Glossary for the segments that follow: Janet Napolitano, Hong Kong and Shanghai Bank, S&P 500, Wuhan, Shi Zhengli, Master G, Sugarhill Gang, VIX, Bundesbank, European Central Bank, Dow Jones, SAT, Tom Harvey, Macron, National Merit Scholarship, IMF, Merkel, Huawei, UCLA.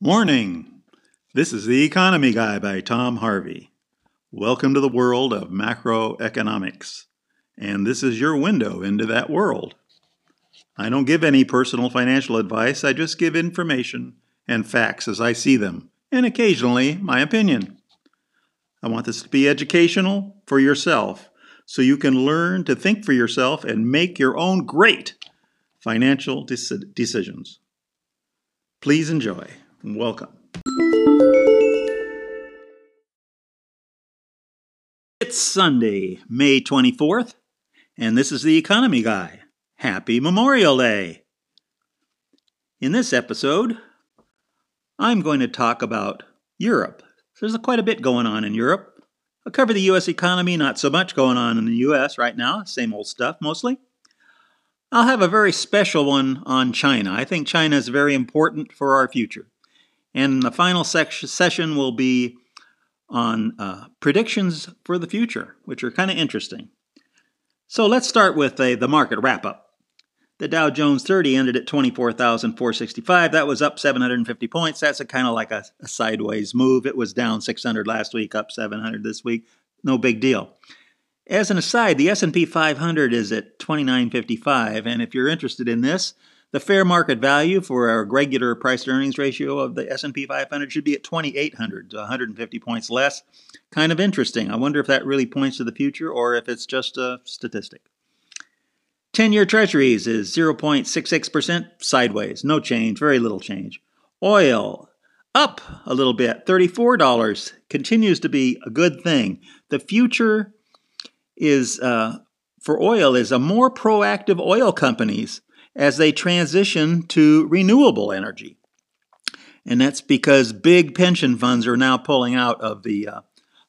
Morning! This is The Economy Guy by Tom Harvey. Welcome to the world of macroeconomics, and this is your window into that world. I don't give any personal financial advice, I just give information and facts as I see them, and occasionally my opinion. I want this to be educational for yourself, so you can learn to think for yourself and make your own great financial decisions. Please enjoy. Welcome. It's Sunday, May 24th, and this is The Economy Guy. Happy Memorial Day! In this episode, I'm going to talk about Europe. There's quite a bit going on in Europe. I'll cover the U.S. economy, not so much going on in the U.S. right now. Same old stuff, mostly. I'll have a very special one on China. I think China is very important for our future. And the final session will be on predictions for the future, which are kind of interesting. So let's start with the market wrap-up. The Dow Jones 30 ended at 24,465. That was up 750 points. That's kind of like a sideways move. It was down 600 last week, up 700 this week. No big deal. As an aside, the S&P 500 is at 29.55, and if you're interested in this, the fair market value for our regular price-to-earnings ratio of the S&P 500 should be at 2,800, 150 points less. Kind of interesting. I wonder if that really points to the future or if it's just a statistic. 10-year Treasuries is 0.66%, sideways. No change, very little change. Oil, up a little bit. $34 continues to be a good thing. The future is for oil is a more proactive oil companies as they transition to renewable energy. And that's because big pension funds are now pulling out of the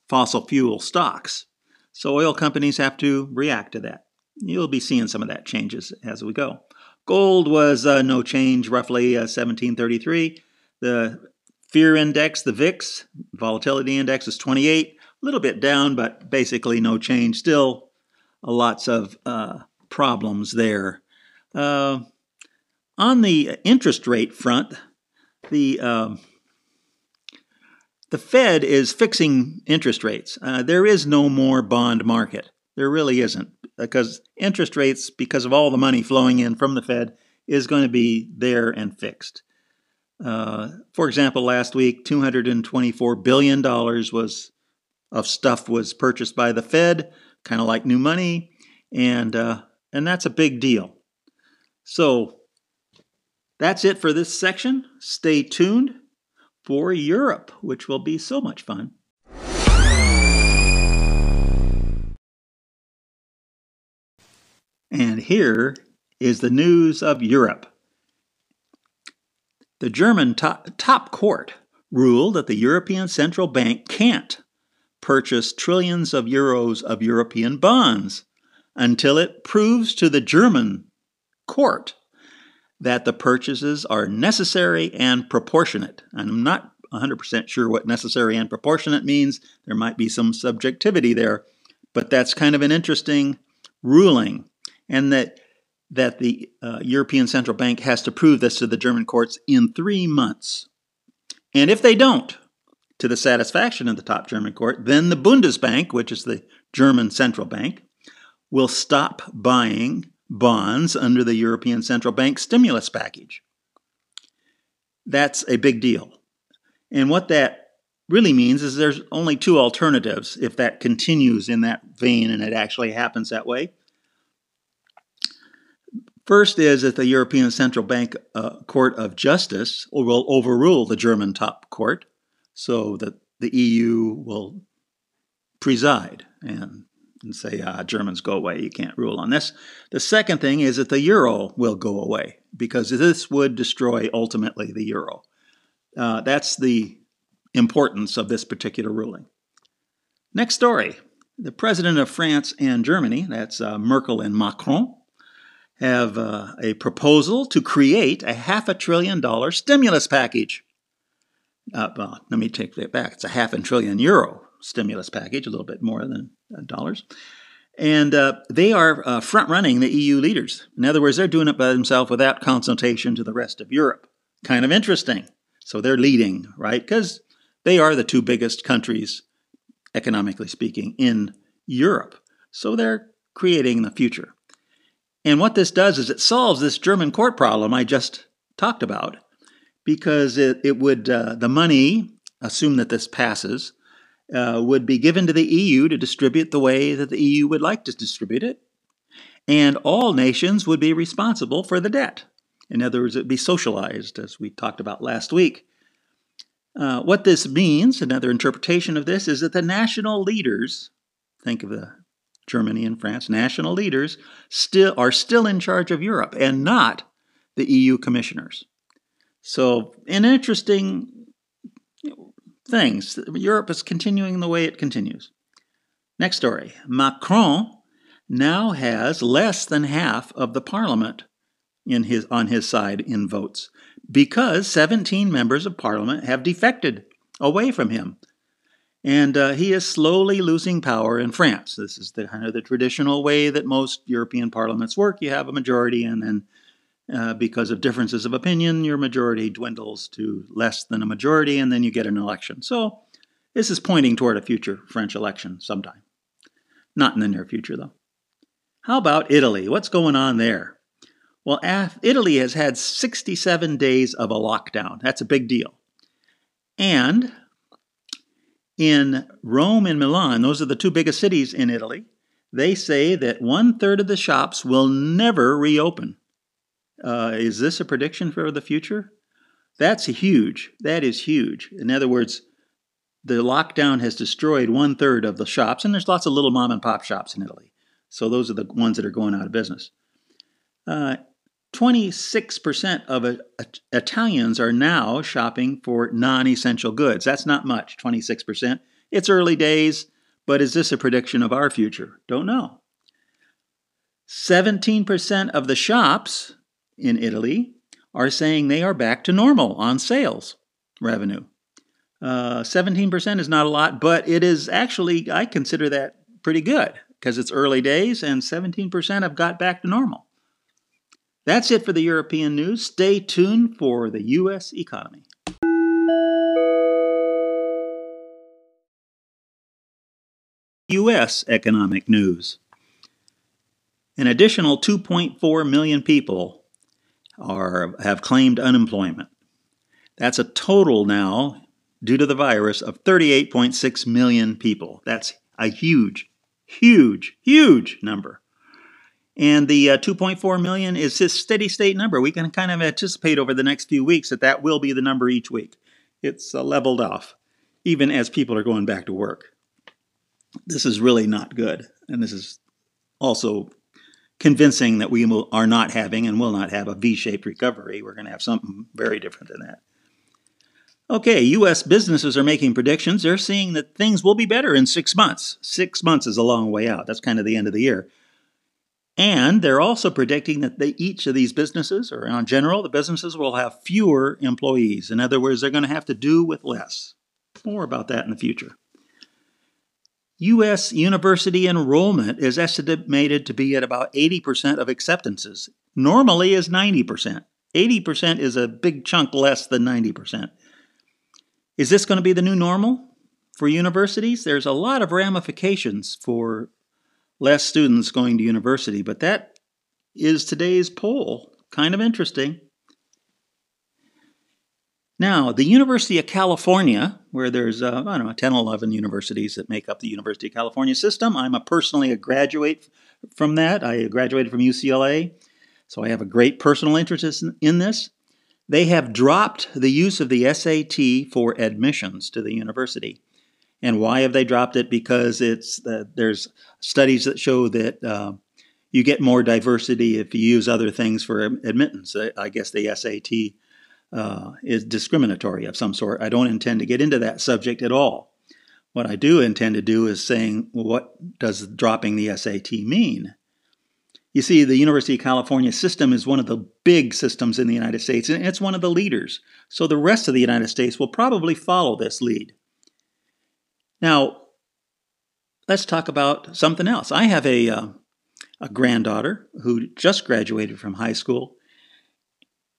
fossil fuel stocks. So oil companies have to react to that. You'll be seeing some of that changes as we go. Gold was no change, roughly 1733. The fear index, the VIX, volatility index is 28. A little bit down, but basically no change. Still lots of problems there. On the interest rate front, the Fed is fixing interest rates. There is no more bond market. There really isn't, because interest rates, because of all the money flowing in from the Fed, is going to be there and fixed. For example, last week, $224 billion of stuff was purchased by the Fed, kind of like new money, and that's a big deal. So that's it for this section. Stay tuned for Europe, which will be so much fun. And here is the news of Europe. The German top court ruled that the European Central Bank can't purchase trillions of euros of European bonds until it proves to the German court that the purchases are necessary and proportionate. And I'm not 100% sure what necessary and proportionate means. There might be some subjectivity there, but that's kind of an interesting ruling. And that the European Central Bank has to prove this to the German courts in 3 months. And if they don't, to the satisfaction of the top German court, then the Bundesbank, which is the German central bank, will stop buying bonds under the European Central Bank stimulus package. That's a big deal. And what that really means is there's only two alternatives if that continues in that vein and it actually happens that way. First is that the European Central Bank Court of Justice will overrule the German top court, so that the EU will preside and say, Germans go away, you can't rule on this. The second thing is that the euro will go away, because this would destroy, ultimately, the euro. That's the importance of this particular ruling. Next story. The president of France and Germany, that's Merkel and Macron, have a proposal to create a $500 billion stimulus package. Well, let me take that back. It's a €500 billion stimulus package, a little bit more than dollars. And they are front-running the EU leaders. In other words, they're doing it by themselves without consultation to the rest of Europe. Kind of interesting. So they're leading, right? Because they are the two biggest countries, economically speaking, in Europe. So they're creating the future. And what this does is it solves this German court problem I just talked about, because it would the money, assume that this passes, would be given to the EU to distribute the way that the EU would like to distribute it. And all nations would be responsible for the debt. In other words, it would be socialized, as we talked about last week. What this means, another interpretation of this, is that the national leaders, think of the Germany and France, national leaders are still in charge of Europe and not the EU commissioners. So an interesting thing. Europe is continuing the way it continues. Next story. Macron now has less than half of the parliament on his side in votes, because 17 members of parliament have defected away from him. And he is slowly losing power in France. This is the kind of the traditional way that most European parliaments work. You have a majority, and then because of differences of opinion, your majority dwindles to less than a majority, and then you get an election. So this is pointing toward a future French election sometime. Not in the near future, though. How about Italy? What's going on there? Well, Italy has had 67 days of a lockdown. That's a big deal. And in Rome and Milan, those are the two biggest cities in Italy, they say that 1/3 of the shops will never reopen. Is this a prediction for the future? That's huge. That is huge. In other words, the lockdown has destroyed 1/3 of the shops, and there's lots of little mom-and-pop shops in Italy. So those are the ones that are going out of business. 26% of Italians are now shopping for non-essential goods. That's not much, 26%. It's early days, but is this a prediction of our future? Don't know. 17% of the shops in Italy are saying they are back to normal on sales revenue. 17% is not a lot, but it is actually, I consider that pretty good, because it's early days, and 17% have got back to normal. That's it for the European news. Stay tuned for the U.S. economy. U.S. economic news. An additional 2.4 million people have claimed unemployment. That's a total now, due to the virus, of 38.6 million people. That's a huge number. And the 2.4 million is this steady state number. We can kind of anticipate over the next few weeks that will be the number each week. It's leveled off, even as people are going back to work. This is really not good. And this is also convincing that we are not having and will not have a V-shaped recovery. We're going to have something very different than that. Okay, U.S. businesses are making predictions. They're seeing that things will be better in 6 months. 6 months is a long way out. That's kind of the end of the year. And they're also predicting that each of these businesses, or in general, the businesses will have fewer employees. In other words, they're going to have to do with less. More about that in the future. U.S. university enrollment is estimated to be at about 80% of acceptances. Normally is 90%. 80% is a big chunk less than 90%. Is this going to be the new normal for universities? There's a lot of ramifications for less students going to university, but that is today's poll. Kind of interesting. Now, the University of California, where there's, 10 or 11 universities that make up the University of California system. I'm personally a graduate from that. I graduated from UCLA, so I have a great personal interest in this. They have dropped the use of the SAT for admissions to the university. And why have they dropped it? Because there's studies that show that you get more diversity if you use other things for admittance. I guess the SAT is discriminatory of some sort. I don't intend to get into that subject at all. What I do intend to do is saying, well, what does dropping the SAT mean? You see, the University of California system is one of the big systems in the United States, and it's one of the leaders. So the rest of the United States will probably follow this lead. Now, let's talk about something else. I have a granddaughter who just graduated from high school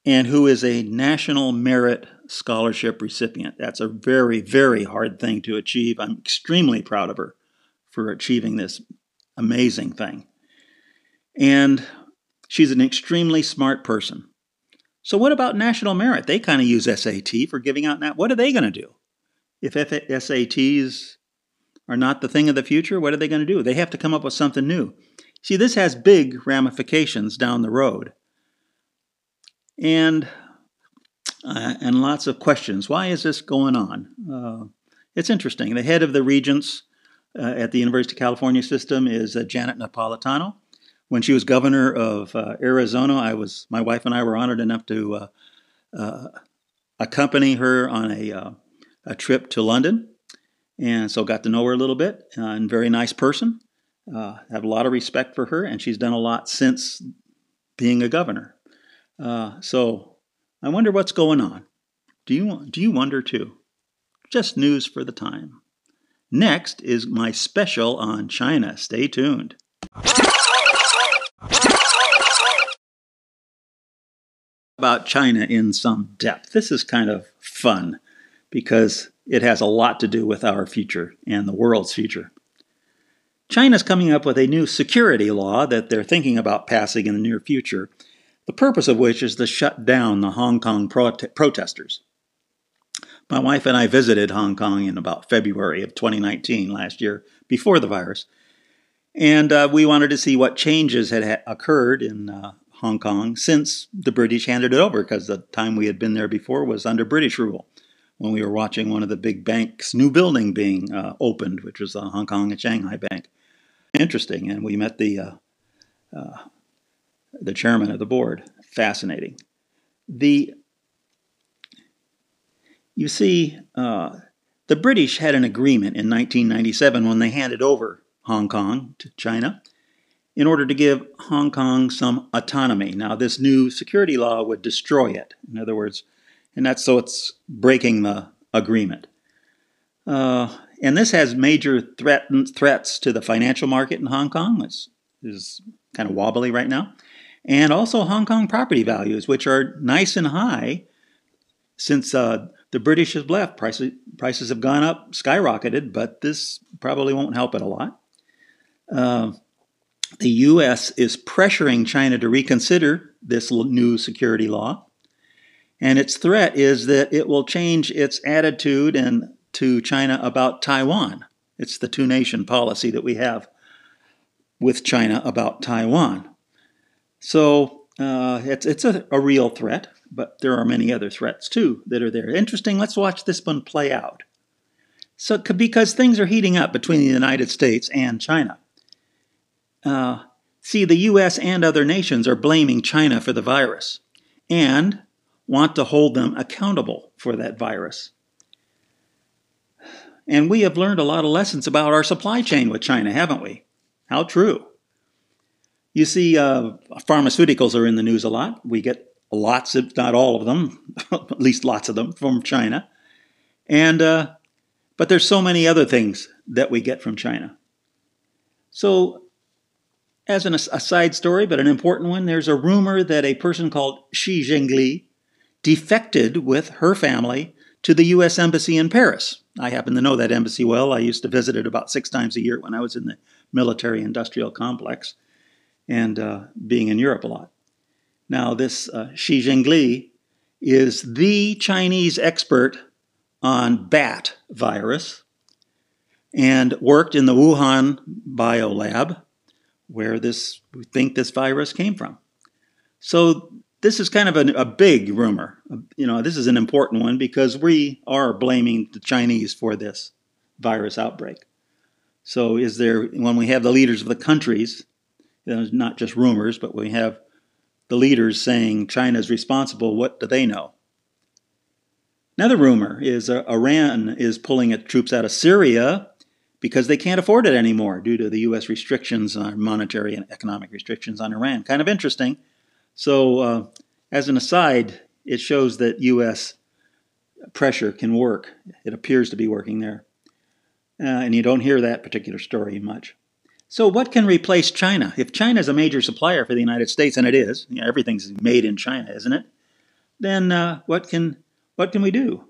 and who is a National Merit Scholarship recipient. That's a very, very hard thing to achieve. I'm extremely proud of her for achieving this amazing thing. And she's an extremely smart person. So what about National Merit? They kind of use SAT for giving out that. What are they going to do? If SATs are not the thing of the future, what are they going to do? They have to come up with something new. See, this has big ramifications down the road. And lots of questions. Why is this going on? It's interesting. The head of the Regents at the University of California system is Janet Napolitano. When she was governor of Arizona, my wife and I were honored enough to accompany her on a trip to London, and so got to know her a little bit. And very nice person. Have a lot of respect for her, and she's done a lot since being a governor. So I wonder what's going on. Do you wonder too? Just news for the time. Next is my special on China. Stay tuned. About China in some depth. This is kind of fun because it has a lot to do with our future and the world's future. China's coming up with a new security law that they're thinking about passing in the near future, the purpose of which is to shut down the Hong Kong protesters. My wife and I visited Hong Kong in about February of 2019 last year, before the virus, and we wanted to see what changes had occurred in Hong Kong since the British handed it over, because the time we had been there before was under British rule, when we were watching one of the big bank's new building being opened, which was the Hong Kong and Shanghai Bank. Interesting, and we met the chairman of the board. Fascinating. The British had an agreement in 1997 when they handed over Hong Kong to China in order to give Hong Kong some autonomy. Now, this new security law would destroy it. In other words, and that's so it's breaking the agreement. And this has major threats to the financial market in Hong Kong. It's kind of wobbly right now. And also Hong Kong property values, which are nice and high since the British have left. Prices have gone up, skyrocketed, but this probably won't help it a lot. The U.S. is pressuring China to reconsider this new security law. And its threat is that it will change its attitude to China about Taiwan. It's the two-nation policy that we have with China about Taiwan. So it's a real threat, but there are many other threats too that are there. Interesting, let's watch this one play out. So because things are heating up between the United States and China. See, the U.S. and other nations are blaming China for the virus and want to hold them accountable for that virus. And we have learned a lot of lessons about our supply chain with China, haven't we? How true. You see, pharmaceuticals are in the news a lot. We get lots, if not all of them, at least lots of them, from China. And but there's so many other things that we get from China. So, as a side story, but an important one, there's a rumor that a person called Shi Zhengli defected with her family to the U.S. Embassy in Paris. I happen to know that embassy well. I used to visit it about 6 times a year when I was in the military-industrial complex and being in Europe a lot. Now, this Shi Zhengli is the Chinese expert on bat virus and worked in the Wuhan biolab where we think this virus came from. So this is kind of a big rumor. You know, this is an important one because we are blaming the Chinese for this virus outbreak. So when we have the leaders of the countries, you know, not just rumors, but we have the leaders saying China's responsible, what do they know? Another rumor is Iran is pulling its troops out of Syria because they can't afford it anymore due to the U.S. restrictions, monetary and economic restrictions on Iran. Kind of interesting. So as an aside, it shows that U.S. pressure can work. It appears to be working there. And you don't hear that particular story much. So what can replace China? If China is a major supplier for the United States, and it is, you know, everything's made in China, isn't it? Then what can What can we do?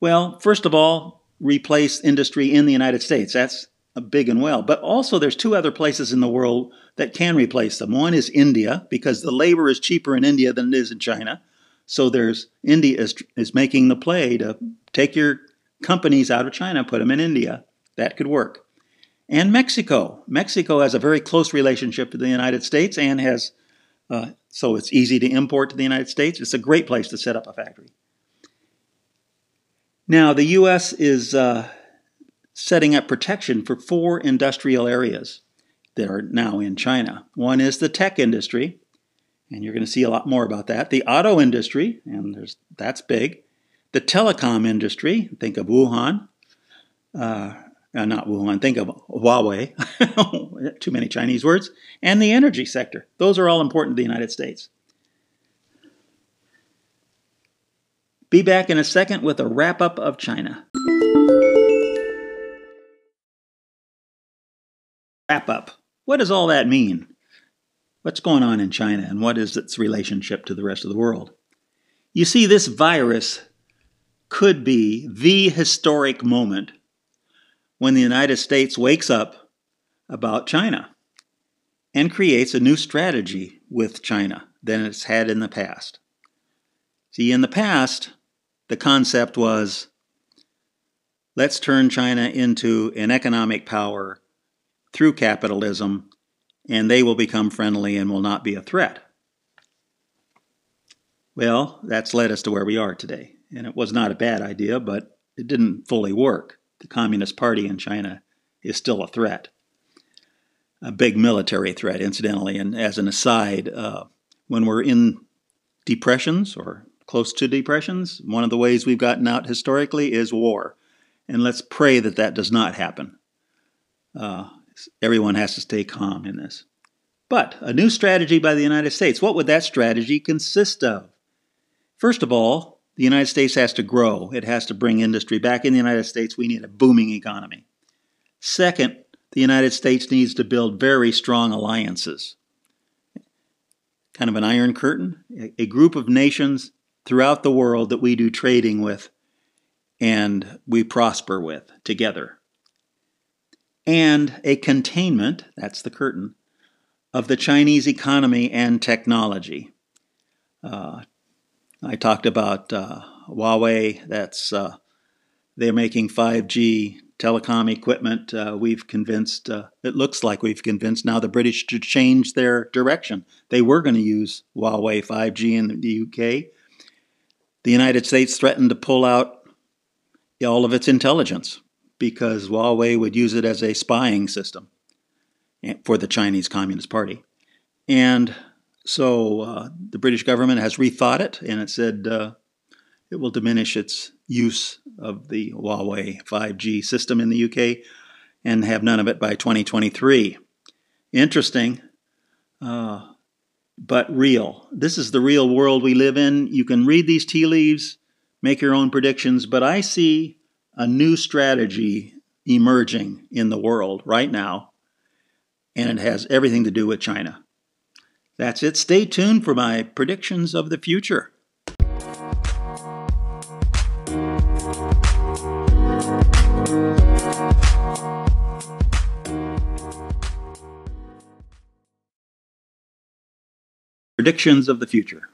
Well, first of all, replace industry in the United States. That's big and well. But also there's two other places in the world that can replace them. One is India, because the labor is cheaper in India than it is in China. So there's India is making the play to take your companies out of China, put them in India. That could work. And Mexico. Mexico has a very close relationship to the United States and has, so it's easy to import to the United States. It's a great place to set up a factory. Now, the U.S. is setting up protection for four industrial areas that are now in China. One is the tech industry, and you're going to see a lot more about that. The auto industry, and that's big. The telecom industry, think of Wuhan. Not Wuhan, think of Huawei. Too many Chinese words. And the energy sector. Those are all important to the United States. Be back in a second with a wrap-up of China. Wrap-up. What does all that mean? What's going on in China, and what is its relationship to the rest of the world? You see, this virus could be the historic moment when the United States wakes up about China and creates a new strategy with China than it's had in the past. See, in the past, the concept was, let's turn China into an economic power through capitalism, and they will become friendly and will not be a threat. Well, that's led us to where we are today. And it was not a bad idea, but it didn't fully work. The Communist Party in China is still a threat, a big military threat, incidentally. And as an aside, when we're in depressions or close to depressions, one of the ways we've gotten out historically is war. And let's pray that that does not happen. Everyone has to stay calm in this. But a new strategy by the United States. What would that strategy consist of? First of all, the United States has to grow. It has to bring industry back. In the United States, we need a booming economy. Second, the United States needs to build very strong alliances. Kind of an iron curtain, a group of nations throughout the world that we do trading with and we prosper with together. And a containment, that's the curtain, of the Chinese economy and technology. I talked about Huawei. That's they're making 5G telecom equipment. We've convinced, it looks like we've convinced now the British to change their direction. They were going to use Huawei 5G in the UK. The United States threatened to pull out all of its intelligence because Huawei would use it as a spying system for the Chinese Communist Party. And so the British government has rethought it, and it said it will diminish its use of the Huawei 5G system in the UK and have none of it by 2023. Interesting, but real. This is the real world we live in. You can read these tea leaves, make your own predictions, but I see a new strategy emerging in the world right now, and it has everything to do with China. That's it. Stay tuned for my predictions of the future. Predictions of the future.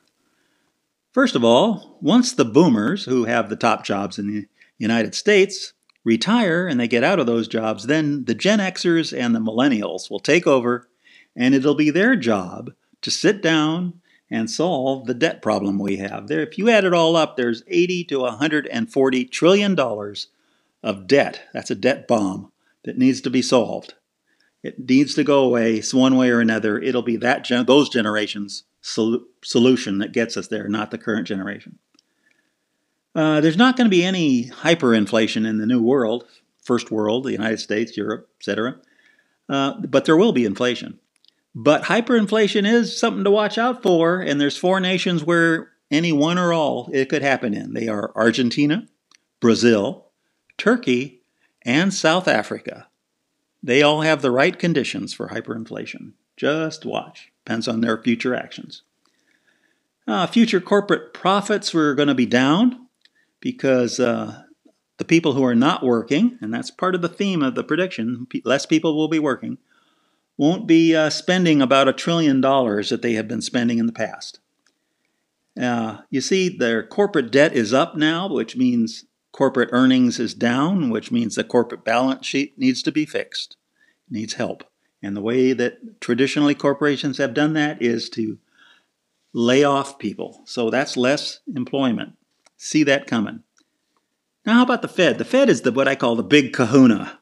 First of all, once the boomers, who have the top jobs in the United States, retire and they get out of those jobs, then the Gen Xers and the millennials will take over, and it'll be their job to sit down and solve the debt problem we have. There, if you add it all up, there's $80 to $140 trillion of debt. That's a debt bomb that needs to be solved. It needs to go away, so one way or another. It'll be that those generations' solution that gets us there, not the current generation. There's not going to be any hyperinflation in the new world, first world, the United States, Europe, etc. But there will be inflation. But hyperinflation is something to watch out for, and there's four nations where any one or all it could happen in. They are Argentina, Brazil, Turkey, and South Africa. They all have the right conditions for hyperinflation. Just watch. Depends on their future actions. Future corporate profits were going to be down because the people who are not working, and that's part of the theme of the prediction, less people will be working, won't be spending about $1 trillion that they have been spending in the past. You see, their corporate debt is up now, which means corporate earnings is down, which means the corporate balance sheet needs to be fixed, needs help. And the way that traditionally corporations have done that is to lay off people. So that's less employment. See that coming. Now, how about the Fed? The Fed is what I call the big kahuna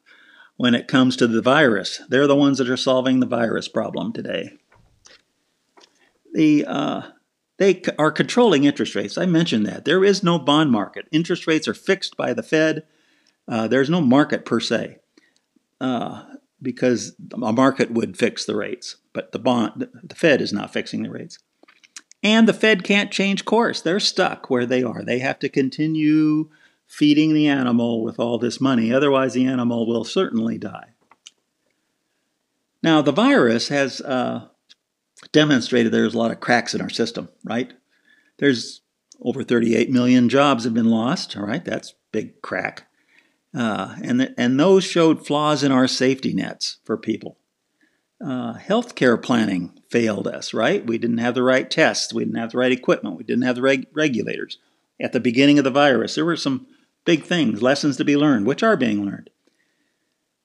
when it comes to the virus. They're the ones that are solving the virus problem today. They are controlling interest rates. I mentioned that. There is no bond market. Interest rates are fixed by the Fed. There's no market per se, because a market would fix the rates. But the Fed is not fixing the rates. And the Fed can't change course. They're stuck where they are. They have to continue feeding the animal with all this money. Otherwise, the animal will certainly die. Now, the virus has demonstrated there's a lot of cracks in our system, right? There's over 38 million jobs have been lost, all right? That's big crack. And those showed flaws in our safety nets for people. Healthcare planning failed us, right? We didn't have the right tests. We didn't have the right equipment. We didn't have the regulators. At the beginning of the virus, there were some big things, lessons to be learned, which are being learned.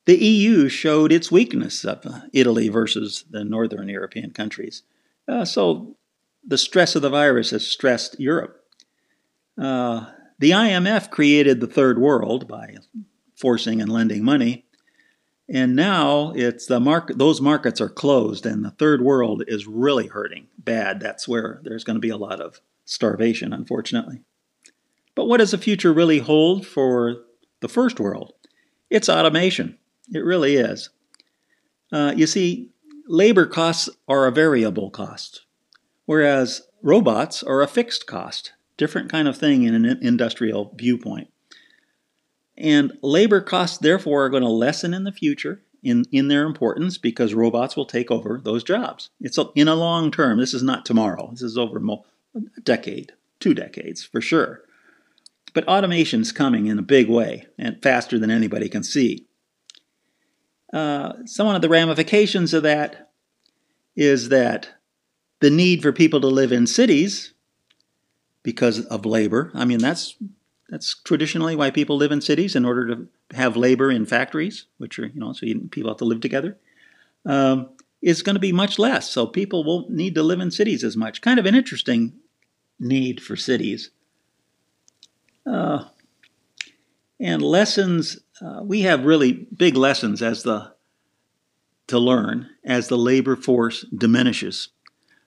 The EU showed its weakness of Italy versus the northern European countries. So the stress of the virus has stressed Europe. The IMF created the third world by forcing and lending money. And now it's the those markets are closed and the third world is really hurting bad. That's where there's going to be a lot of starvation, unfortunately. But what does the future really hold for the first world? It's automation. It really is. You see, labor costs are a variable cost, whereas robots are a fixed cost. Different kind of thing in an industrial viewpoint. And labor costs, therefore, are going to lessen in the future in their importance because robots will take over those jobs. It's in a long term. This is not tomorrow. This is over a decade, 2 decades for sure. But automation's coming in a big way and faster than anybody can see. Some of the ramifications of that is that the need for people to live in cities because of labor. I mean, that's traditionally why people live in cities, in order to have labor in factories, which are, you know, so people have to live together, is going to be much less. So people won't need to live in cities as much. Kind of an interesting need for cities. And lessons, we have really big lessons to learn as the labor force diminishes.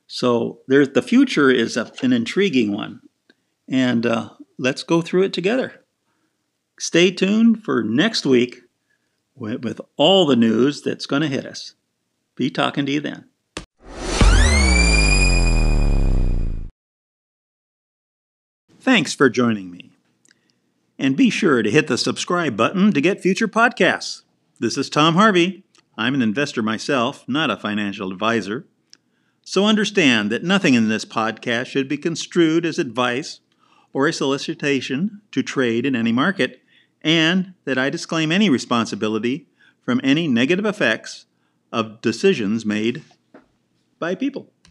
So the future is an intriguing one. And let's go through it together. Stay tuned for next week with all the news that's going to hit us. Be talking to you then. Thanks for joining me. And be sure to hit the subscribe button to get future podcasts. This is Tom Harvey. I'm an investor myself, not a financial advisor. So understand that nothing in this podcast should be construed as advice or a solicitation to trade in any market, and that I disclaim any responsibility from any negative effects of decisions made by people.